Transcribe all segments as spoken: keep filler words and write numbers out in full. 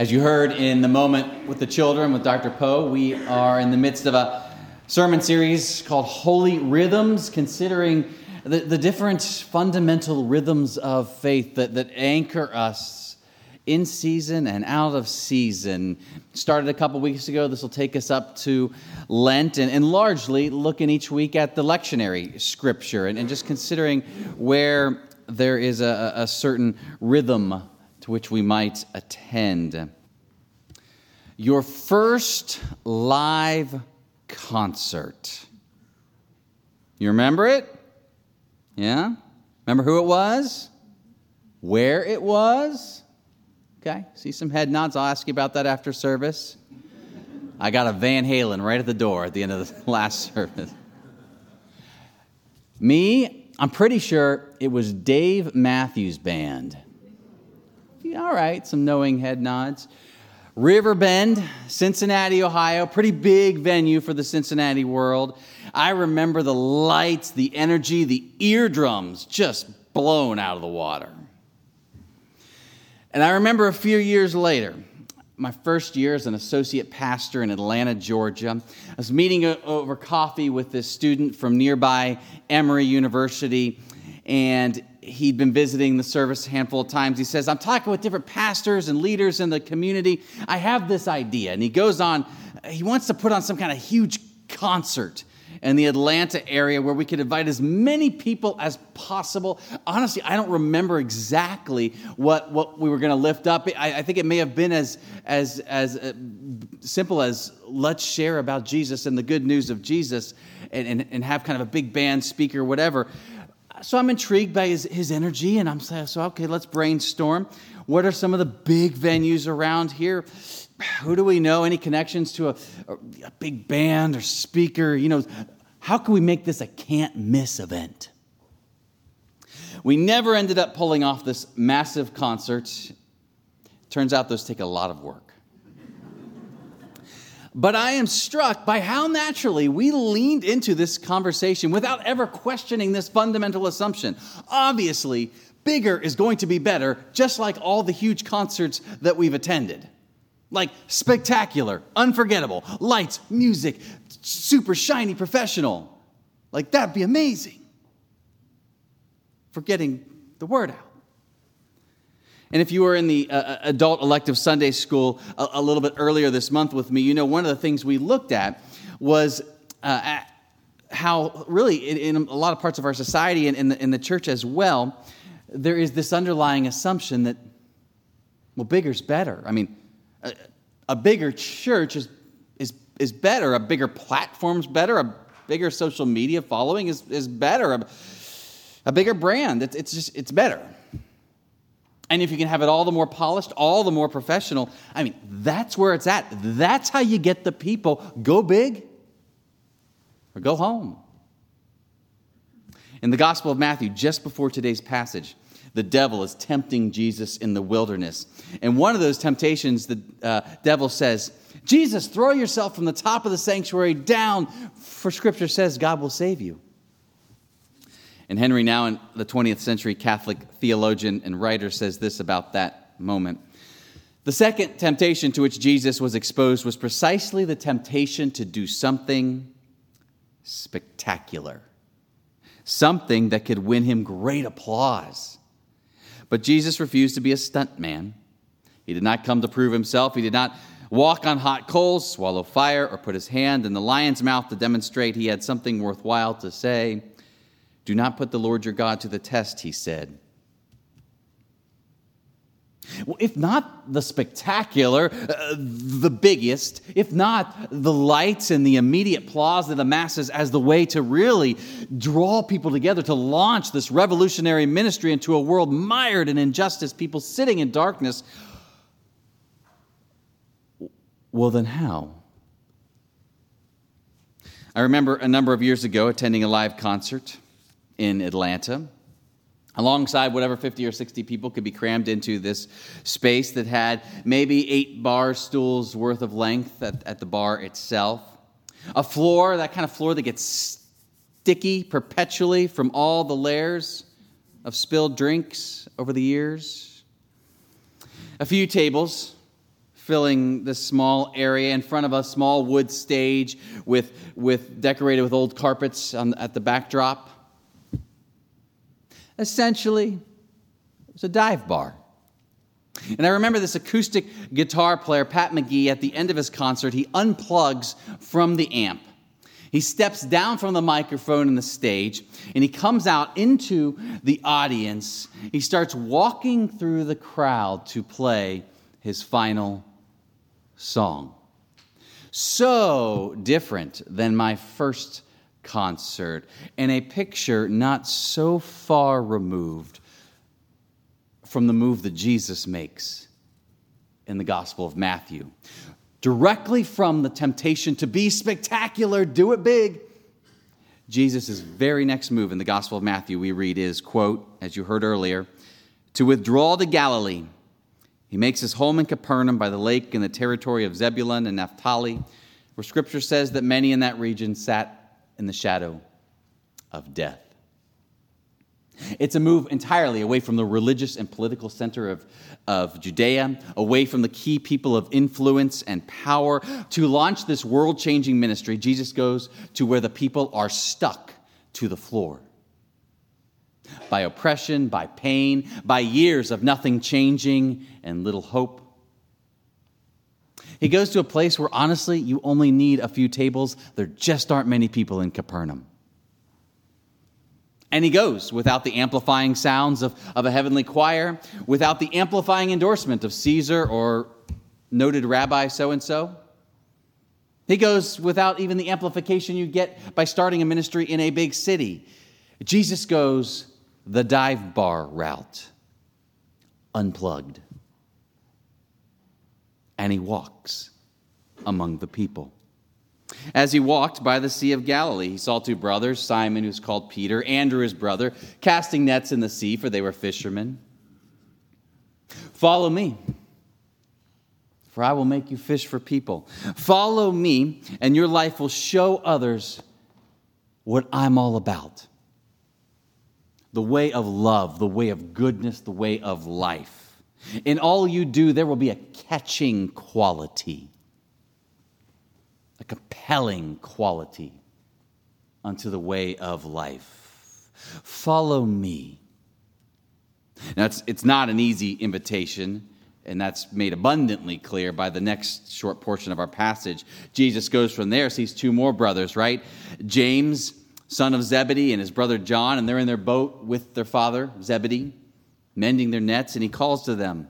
As you heard in the moment with the children, with Doctor Poe, we are in the midst of a sermon series called Holy Rhythms, considering the, the different fundamental rhythms of faith that, that anchor us in season and out of season. Started a couple weeks ago. This will take us up to Lent and, and largely looking each week at the lectionary scripture and, and just considering where there is a, a certain rhythm to which we might attend. Your first live concert. You remember it? Yeah? Remember who it was? Where it was? Okay, see some head nods. I'll ask you about that after service. I got a Van Halen right at the door at the end of the last service. Me, I'm pretty sure it was Dave Matthews Band. All right, some knowing head nods. Riverbend, Cincinnati, Ohio, pretty big venue for the Cincinnati world. I remember the lights, the energy, the eardrums just blown out of the water. And I remember a few years later, my first year as an associate pastor in Atlanta, Georgia, I was meeting over coffee with this student from nearby Emory University, and he'd been visiting the service a handful of times. He says, I'm talking with different pastors and leaders in the community. I have this idea. And he goes on, he wants to put on some kind of huge concert in the Atlanta area where we could invite as many people as possible. Honestly, I don't remember exactly what, what we were going to lift up. I, I think it may have been as, as, as uh, simple as let's share about Jesus and the good news of Jesus and, and, and have kind of a big band speaker, whatever. So I'm intrigued by his, his energy, and I'm saying, so okay, let's brainstorm. What are some of the big venues around here? Who do we know? Any connections to a, a big band or speaker? You know, how can we make this a can't-miss event? We never ended up pulling off this massive concert. Turns out those take a lot of work. But I am struck by how naturally we leaned into this conversation without ever questioning this fundamental assumption. Obviously, bigger is going to be better, just like all the huge concerts that we've attended. Like spectacular, unforgettable, lights, music, super shiny, professional. Like that'd be amazing. For getting the word out. And if you were in the uh, adult elective Sunday school a, a little bit earlier this month with me, you know one of the things we looked at was uh, at how really in, in a lot of parts of our society and in the, in the church as well, there is this underlying assumption that, well, bigger's better. I mean, a, a bigger church is, is, is better. A bigger platform's better. A bigger social media following is, is better. A, a bigger brand, it's, it's just, it's better. And if you can have it all the more polished, all the more professional, I mean, that's where it's at. That's how you get the people. Go big or go home. In the Gospel of Matthew, just before today's passage, the devil is tempting Jesus in the wilderness. And one of those temptations, the uh, devil says, Jesus, throw yourself from the top of the sanctuary down, for Scripture says God will save you. And Henry Nouwen, the twentieth century Catholic theologian and writer, says this about that moment. The second temptation to which Jesus was exposed was precisely the temptation to do something spectacular, something that could win him great applause. But Jesus refused to be a stuntman. He did not come to prove himself. He did not walk on hot coals, swallow fire, or put his hand in the lion's mouth to demonstrate he had something worthwhile to say. Do not put the Lord your God to the test, he said. Well, if not the spectacular, uh, the biggest, if not the lights and the immediate applause of the masses as the way to really draw people together, to launch this revolutionary ministry into a world mired in injustice, people sitting in darkness, well, then how? I remember a number of years ago attending a live concert in Atlanta, alongside whatever fifty or sixty people could be crammed into this space that had maybe eight bar stools worth of length at, at the bar itself. A floor, that kind of floor that gets sticky perpetually from all the layers of spilled drinks over the years. A few tables filling this small area in front of us, small wood stage with with decorated with old carpets on, at the backdrop. Essentially, it was a dive bar. And I remember this acoustic guitar player, Pat McGee, at the end of his concert, he unplugs from the amp. He steps down from the microphone and the stage, and he comes out into the audience. He starts walking through the crowd to play his final song. So different than my first concert, and a picture not so far removed from the move that Jesus makes in the Gospel of Matthew. Directly from the temptation to be spectacular, do it big, Jesus' very next move in the Gospel of Matthew we read is, quote, as you heard earlier, to withdraw to Galilee. He makes his home in Capernaum by the lake in the territory of Zebulun and Naphtali, where Scripture says that many in that region sat in the shadow of death. It's a move entirely away from the religious and political center of, of Judea, away from the key people of influence and power. To launch this world-changing ministry, Jesus goes to where the people are stuck to the floor by oppression, by pain, by years of nothing changing and little hope. He goes to a place where, honestly, you only need a few tables. There just aren't many people in Capernaum. And he goes without the amplifying sounds of, of a heavenly choir, without the amplifying endorsement of Caesar or noted rabbi so-and-so. He goes without even the amplification you get by starting a ministry in a big city. Jesus goes the dive bar route, unplugged. And he walks among the people. As he walked by the Sea of Galilee, he saw two brothers, Simon, who's called Peter, Andrew, his brother, casting nets in the sea, for they were fishermen. Follow me, for I will make you fish for people. Follow me, and your life will show others what I'm all about. The way of love, the way of goodness, the way of life. In all you do, there will be a catching quality. A compelling quality unto the way of life. Follow me. Now, it's, it's not an easy invitation, and that's made abundantly clear by the next short portion of our passage. Jesus goes from there, sees two more brothers, right? James, son of Zebedee, and his brother John, and they're in their boat with their father, Zebedee, mending their nets, and he calls to them.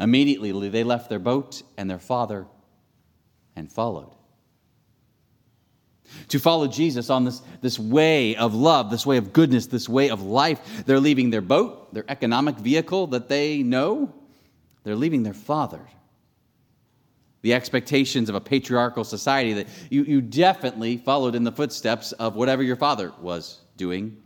Immediately, they left their boat and their father and followed. To follow Jesus on this, this way of love, this way of goodness, this way of life, they're leaving their boat, their economic vehicle that they know. They're leaving their father. The expectations of a patriarchal society that you, you definitely followed in the footsteps of whatever your father was doing.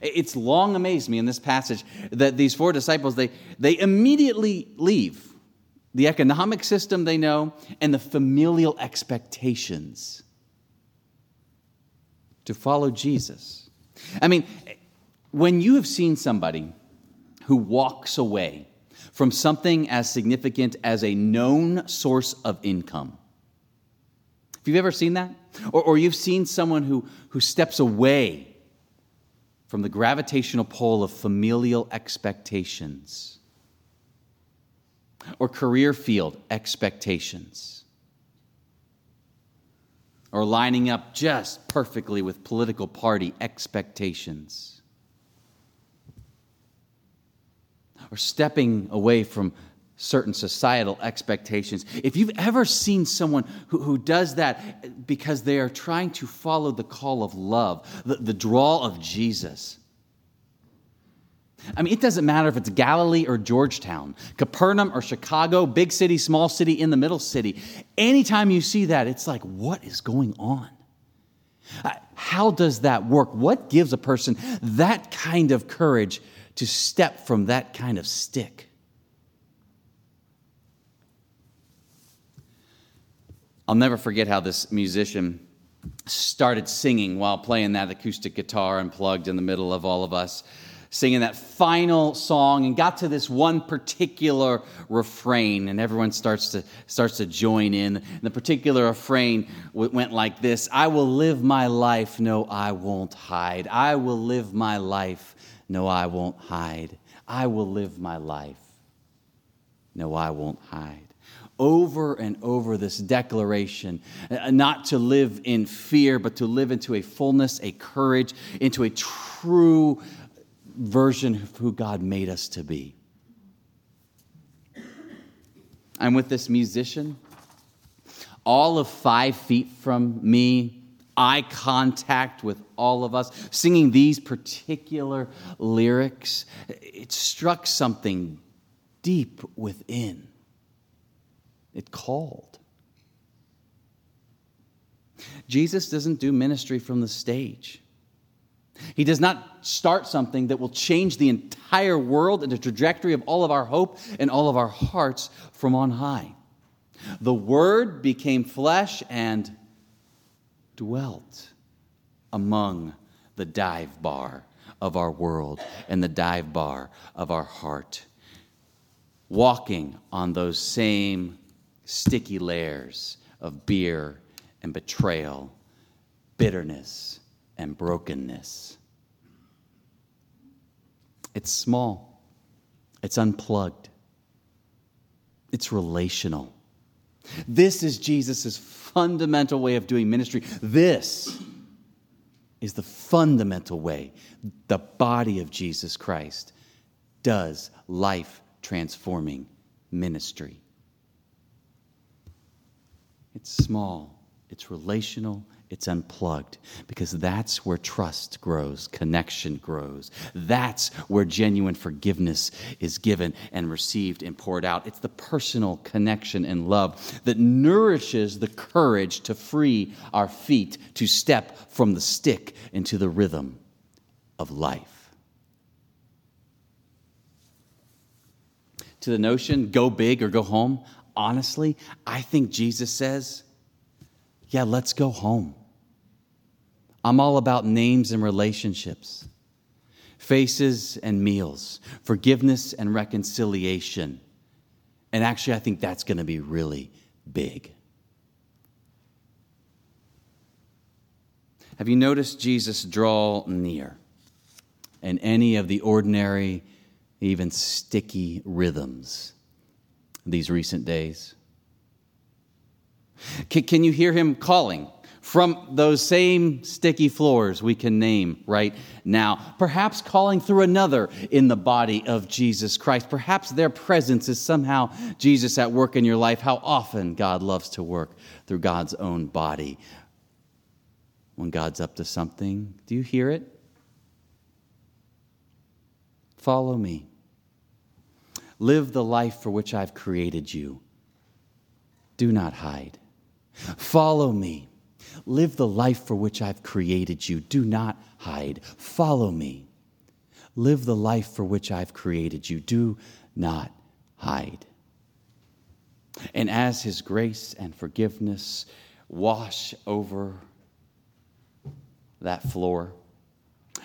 It's long amazed me in this passage that these four disciples, they, they immediately leave the economic system they know, and the familial expectations to follow Jesus. I mean, when you have seen somebody who walks away from something as significant as a known source of income, if you've ever seen that, or, or you've seen someone who, who steps away from the gravitational pull of familial expectations, or career field expectations, or lining up just perfectly with political party expectations, or stepping away from certain societal expectations. If you've ever seen someone who, who does that because they are trying to follow the call of love, the, the draw of Jesus, I mean, it doesn't matter if it's Galilee or Georgetown, Capernaum or Chicago, big city, small city, in the middle city. Anytime you see that, it's like, what is going on? How does that work? What gives a person that kind of courage to step from that kind of stick? I'll never forget how this musician started singing while playing that acoustic guitar unplugged in the middle of all of us. singing that final song and got to this one particular refrain, and everyone starts to starts to join in. And the particular refrain went like this: I will live my life, no, I won't hide. I will live my life, no, I won't hide. I will live my life, no, I won't hide. Over and over this declaration, not to live in fear, but to live into a fullness, a courage, into a true version of who God made us to be. I'm with this musician, all of five feet from me, eye contact with all of us, singing these particular lyrics. It struck something deep within. It called. Jesus doesn't do ministry from the stage. He does not start something that will change the entire world and the trajectory of all of our hope and all of our hearts from on high. The Word became flesh and dwelt among the dive bar of our world and the dive bar of our heart, walking on those same sticky layers of beer and betrayal, bitterness and brokenness. It's small. It's unplugged. It's relational. This is Jesus' fundamental way of doing ministry. This is the fundamental way the body of Jesus Christ does life-transforming ministry. It's small, it's relational, it's unplugged, because that's where trust grows, connection grows. That's where genuine forgiveness is given and received and poured out. It's the personal connection and love that nourishes the courage to free our feet, to step from the stick into the rhythm of life. To the notion, go big or go home, honestly, I think Jesus says, yeah, let's go home. I'm all about names and relationships, faces and meals, forgiveness and reconciliation. And actually, I think that's going to be really big. Have you noticed Jesus draw near in any of the ordinary, even sticky rhythms these recent days? Can, can you hear him calling from those same sticky floors we can name right now? Perhaps calling through another in the body of Jesus Christ. Perhaps their presence is somehow Jesus at work in your life. How often God loves to work through God's own body. When God's up to something, do you hear it? Follow me. Live the life for which I've created you. Do not hide. Follow me. Live the life for which I've created you. Do not hide. Follow me. Live the life for which I've created you. Do not hide. And as his grace and forgiveness wash over that floor,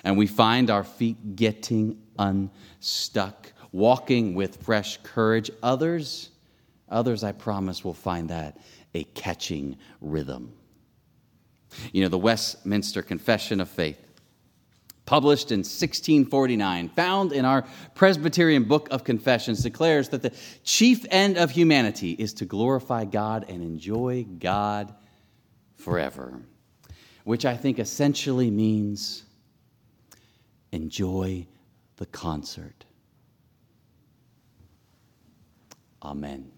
and we find our feet getting unstuck, walking with fresh courage, others, others, I promise, will find that a catching rhythm. You know, the Westminster Confession of Faith, published in sixteen forty-nine, found in our Presbyterian Book of Confessions, declares that the chief end of humanity is to glorify God and enjoy God forever, which I think essentially means enjoy the concert. Amen.